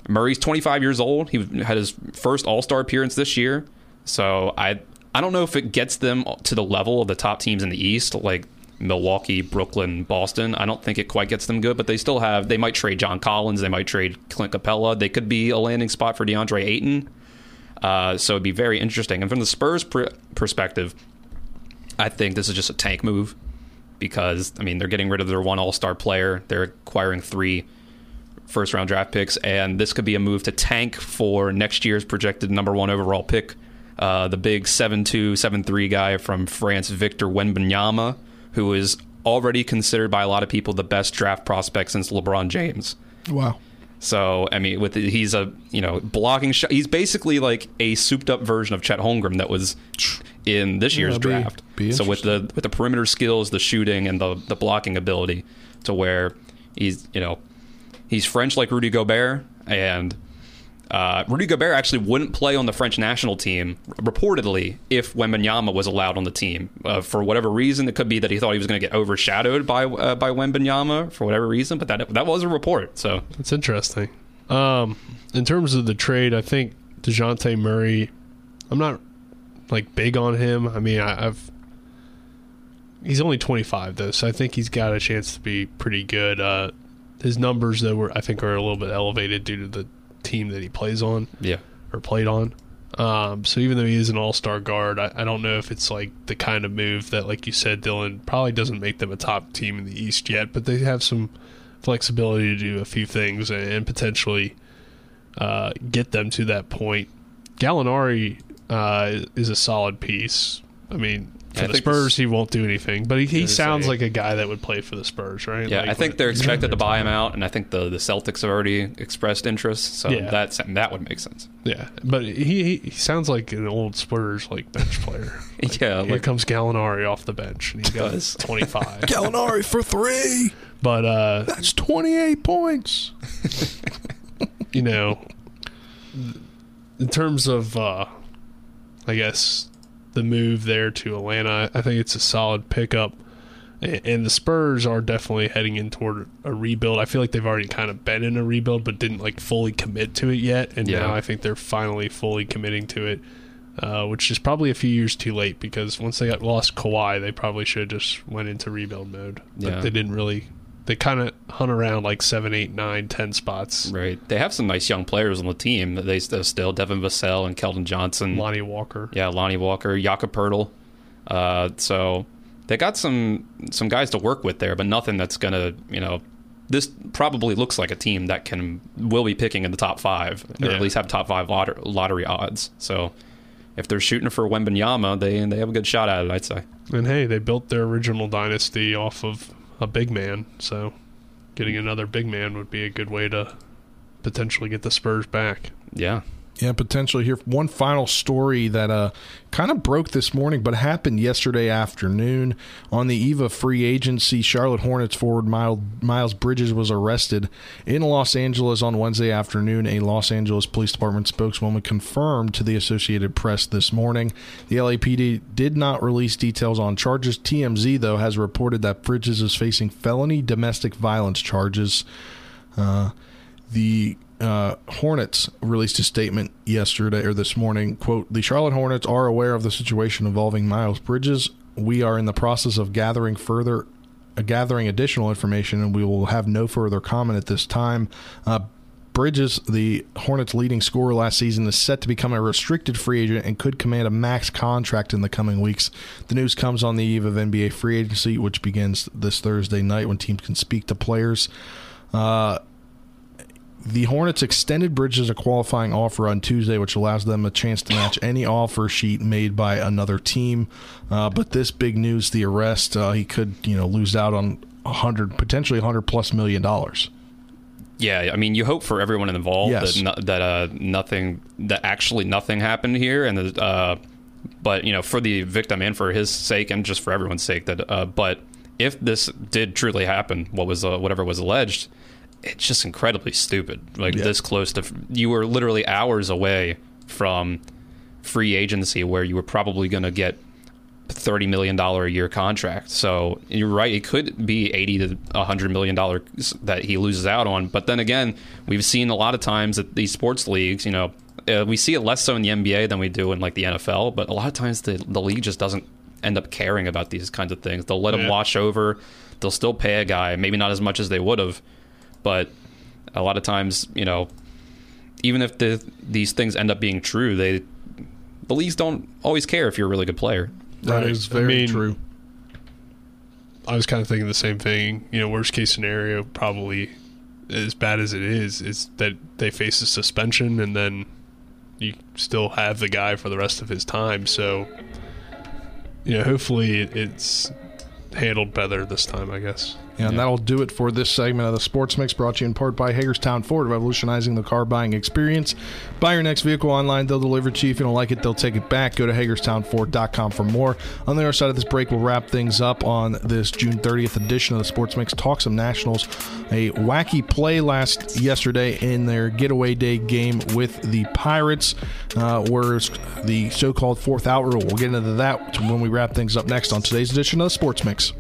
Murray's twenty-five years old. He had his first all-star appearance this year. So I I don't know if it gets them to the level of the top teams in the East, like Milwaukee, Brooklyn, Boston. I don't think it quite gets them good, but they still have... They might trade John Collins. They might trade Clint Capella. They could be a landing spot for DeAndre Ayton. Uh, so it'd be very interesting. And from the Spurs pr- perspective, I think this is just a tank move because, I mean, they're getting rid of their one all-star player. They're acquiring three first round draft picks, and this could be a move to tank for next year's projected number one overall pick, uh, the big seven two, seven three guy from France, Victor Wembanyama, who is already considered by a lot of people the best draft prospect since LeBron James. Wow. So, I mean, with the, he's a, you know, blocking shot. He's basically like a souped up version of Chet Holmgren that was in this year's That'd draft. Be, be so with the with the perimeter skills, the shooting, and the the blocking ability to where he's, you know, he's French like Rudy Gobert, and uh, Rudy Gobert actually wouldn't play on the French national team, reportedly, if Wembanyama was allowed on the team. Uh, for whatever reason, it could be that he thought he was going to get overshadowed by uh, by Wembanyama for whatever reason, but that that was a report. So that's interesting. Um, in terms of the trade, I think DeJounte Murray, I'm not like big on him. I mean, I, I've he's only twenty-five, though, so I think he's got a chance to be pretty good. Uh His numbers, though, were, I think, are a little bit elevated due to the team that he plays on, yeah, or played on. Um, so even though he is an all-star guard, I, I don't know if it's like the kind of move that, like you said, Dylan, probably doesn't make them a top team in the East yet, but they have some flexibility to do a few things and, and potentially uh, get them to that point. Gallinari uh, is a solid piece. I mean, for I the Spurs, he won't do anything, but he, he sounds say. like a guy that would play for the Spurs, right? Yeah, like I think they're expected to buy him out, and I think the, the Celtics have already expressed interest, so yeah. that's, that would make sense. Yeah, but he, he sounds like an old Spurs like bench player. Like, yeah, like, here comes Gallinari off the bench, and he does twenty-five. Gallinari for three! But uh, that's twenty-eight points! You know, in terms of, uh, I guess... the move there to Atlanta, I think it's a solid pickup, and the Spurs are definitely heading in toward a rebuild. I feel like they've already kind of been in a rebuild but didn't like fully commit to it yet, and yeah. now I think they're finally fully committing to it, uh, which is probably a few years too late because once they got lost Kawhi, they probably should have just went into rebuild mode. But yeah. they didn't really they kind of hunt around like seven, eight, nine, ten spots. Right. They have some nice young players on the team. They still, Devin Vassell and Keldon Johnson. Lonnie Walker. Yeah, Lonnie Walker, Jakob Poeltl. Uh, so they got some some guys to work with there, but nothing that's going to, you know, this probably looks like a team that can will be picking in the top five, or yeah. at least have top five lottery, lottery odds. So if they're shooting for Wembanyama, they, they have a good shot at it, I'd say. And hey, they built their original dynasty off of a big man, so getting another big man would be a good way to potentially get the Spurs back. Yeah, Yeah, potentially here. One final story that uh, kind of broke this morning, but happened yesterday afternoon. On the eve of free agency, Charlotte Hornets forward Miles Bridges was arrested in Los Angeles on Wednesday afternoon. A Los Angeles Police Department spokeswoman confirmed to the Associated Press this morning. The L A P D did not release details on charges. T M Z, though, has reported that Bridges is facing felony domestic violence charges. Uh, the... Uh, Hornets released a statement yesterday or this morning, quote, "The Charlotte Hornets are aware of the situation involving Miles Bridges. We are in the process of gathering further, uh, gathering additional information, and we will have no further comment at this time." Uh, Bridges, the Hornets' leading scorer last season, is set to become a restricted free agent and could command a max contract in the coming weeks. The news comes on the eve of N B A free agency, which begins this Thursday night when teams can speak to players. Uh, The Hornets extended Bridges a qualifying offer on Tuesday, which allows them a chance to match any offer sheet made by another team. Uh, but this big news, the arrest, uh, he could, you know, lose out on a hundred, potentially a hundred plus million dollars. Yeah, I mean, you hope for everyone involved yes. that no, that uh, nothing, that actually nothing happened here, and the, uh, but you know, for the victim and for his sake, and just for everyone's sake, that. Uh, but if this did truly happen, what was uh, whatever was alleged. It's just incredibly stupid. Like yeah. This close to, you were literally hours away from free agency, where you were probably going to get a thirty million dollars a year contract. So you're right. It could be eighty to a hundred million dollars that he loses out on. But then again, we've seen a lot of times at these sports leagues, you know, uh, we see it less so in the N B A than we do in like the N F L. But a lot of times the, the league just doesn't end up caring about these kinds of things. They'll let yeah. them wash over. They'll still pay a guy, maybe not as much as they would have. But a lot of times, you know, even if the, these things end up being true, they the leagues don't always care if you're a really good player. That right. is very I mean, true. I was kind of thinking the same thing. You know, worst case scenario, probably as bad as it is, is that they face a suspension and then you still have the guy for the rest of his time. So, you know, hopefully it's handled better this time, I guess. Yeah, and yeah. that'll do it for this segment of the Sports Mix, brought to you in part by Hagerstown Ford, revolutionizing the car buying experience. Buy your next vehicle online. They'll deliver it to you. If you don't like it, they'll take it back. Go to Hagerstown Ford dot com for more. On the other side of this break, we'll wrap things up on this June thirtieth edition of the Sports Mix. Talk some Nationals. A wacky play last yesterday in their getaway day game with the Pirates, uh, where the so-called fourth out rule. We'll get into that when we wrap things up next on today's edition of the Sports Mix.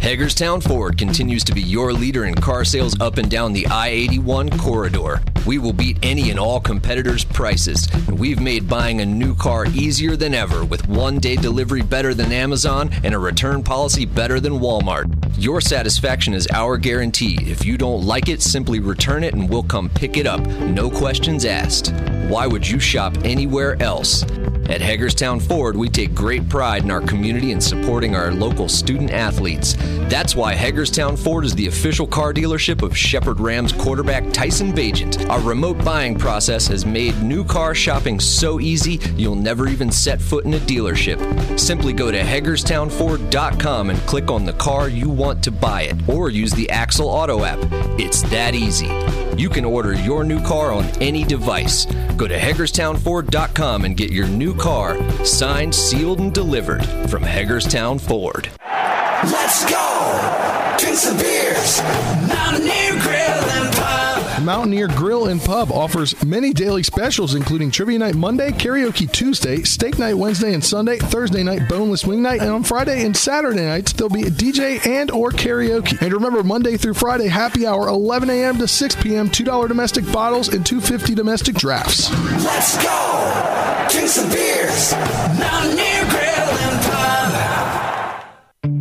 Hagerstown Ford continues to be your leader in car sales up and down the I eighty-one corridor. We will beat any and all competitors' prices, and we've made buying a new car easier than ever with one-day delivery better than Amazon and a return policy better than Walmart. Your satisfaction is our guarantee. If you don't like it, simply return it and we'll come pick it up. No questions asked. Why would you shop anywhere else? At Hagerstown Ford, we take great pride in our community and supporting our local student athletes. That's why Hagerstown Ford is the official car dealership of Shepherd Rams quarterback Tyson Bagent. Our remote buying process has made new car shopping so easy, you'll never even set foot in a dealership. Simply go to Hagerstown Ford dot com and click on the car you want to buy it, or use the Axle Auto app. It's that easy. You can order your new car on any device. Go to Hagerstown Ford dot com and get your new car signed, sealed, and delivered from Hagerstown Ford. Let's go! Drink some beers! Mountaineer Grill and Pub! Mountaineer Grill and Pub offers many daily specials, including Trivia Night Monday, Karaoke Tuesday, Steak Night Wednesday and Sunday, Thursday night Boneless Wing Night, and on Friday and Saturday nights, there'll be a D J and or karaoke. And remember, Monday through Friday, happy hour, eleven a.m. to six p.m., two dollar domestic bottles and two dollars and fifty cents domestic drafts. Let's go! Drink some beers! Mountaineer Grill and Pub!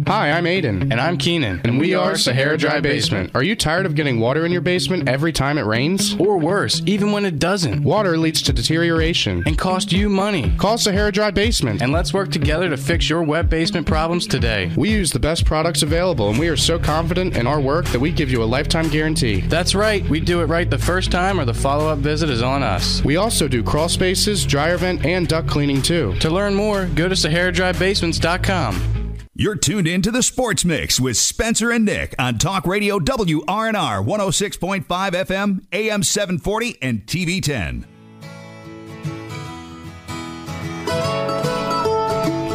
Hi, I'm Aiden. And I'm Keenan. And we are Sahara Dry Basement. Are you tired of getting water in your basement every time it rains? Or worse, even when it doesn't? Water leads to deterioration and costs you money. Call Sahara Dry Basement and let's work together to fix your wet basement problems today. We use the best products available and we are so confident in our work that we give you a lifetime guarantee. That's right. We do it right the first time or the follow-up visit is on us. We also do crawl spaces, dryer vent, and duct cleaning too. To learn more, go to Sahara Dry Basements dot com. You're tuned in to the Sports Mix with Spencer and Nick on Talk Radio W R N R one oh six point five F M, A M seven forty, and T V ten.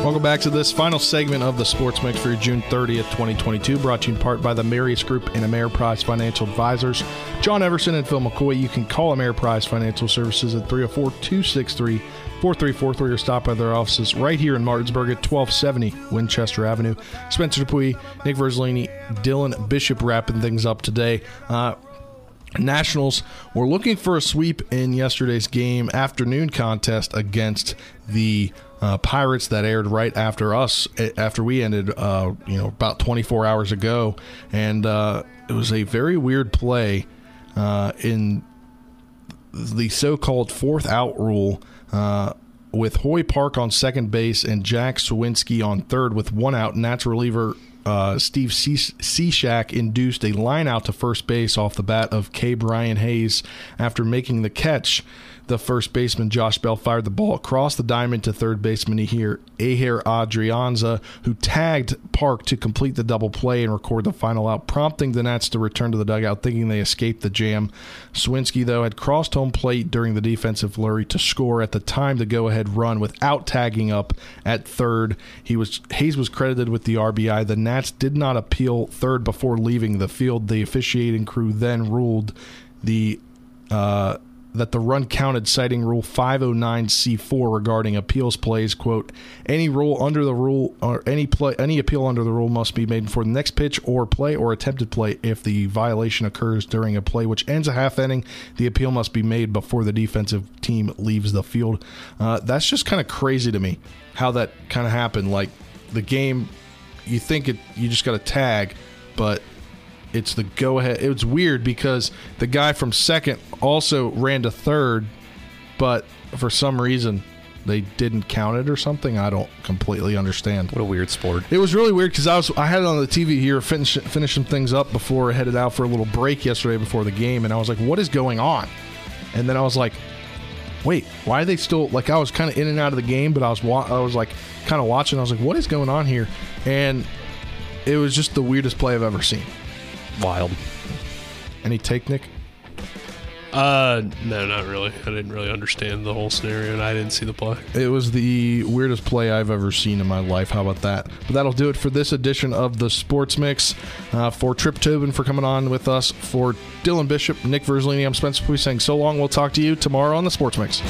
Welcome back to this final segment of the Sports Mix for June thirtieth, twenty twenty-two, brought to you in part by the Marius Group and Ameriprise Financial Advisors, John Everson and Phil McCoy. You can call Ameriprise Financial Services at three oh four, two six three, four three four three or stop by their offices right here in Martinsburg at twelve seventy Winchester Avenue. Spencer DuPuis, Nick Verzellini, Dylan Bishop wrapping things up today. Uh, Nationals were looking for a sweep in yesterday's game afternoon contest against the Uh, Pirates that aired right after us, after we ended, uh, you know, about twenty-four hours ago, and uh, it was a very weird play uh, in the so-called fourth out rule uh, with Hoy Park on second base and Jack Sawinski on third with one out, and that's reliever uh, Steve Cishak induced a line out to first base off the bat of K. Brian Hayes after making the catch. The first baseman, Josh Bell, fired the ball across the diamond to third baseman Eher Adrianza, who tagged Park to complete the double play and record the final out, prompting the Nats to return to the dugout, thinking they escaped the jam. Sawinski, though, had crossed home plate during the defensive flurry to score at the time the go-ahead run without tagging up at third. He was Hayes was credited with the R B I. The Nats did not appeal third before leaving the field. The officiating crew then ruled the... Uh, that the run counted, citing Rule five oh nine C four regarding appeals plays. Quote, any rule under the rule or any play, any appeal under the rule must be made before the next pitch or play or attempted play. If the violation occurs during a play which ends a half inning, the appeal must be made before the defensive team leaves the field. Uh, that's just kind of crazy to me how that kind of happened. Like the game, you think it, you just got to tag, but it's the go-ahead. It was weird because the guy from second also ran to third, but for some reason they didn't count it or something. I don't completely understand. What a weird sport. It was really weird because I was I had it on the T V here finish, finishing things up before I headed out for a little break yesterday before the game, and I was like, what is going on? And then I was like, wait, why are they still – like I was kind of in and out of the game, but I was, wa- I was like kind of watching. I was like, what is going on here? And it was just the weirdest play I've ever seen. Wild. Any take, Nick? Uh, no, not really. I didn't really understand the whole scenario, and I didn't see the play. It was the weirdest play I've ever seen in my life. How about that? But that'll do it for this edition of the Sports Mix. Uh, for Tripp Tobin for coming on with us, for Dylan Bishop, Nick Verzellini, I'm Spencer Puy saying so long. We'll talk to you tomorrow on the Sports Mix.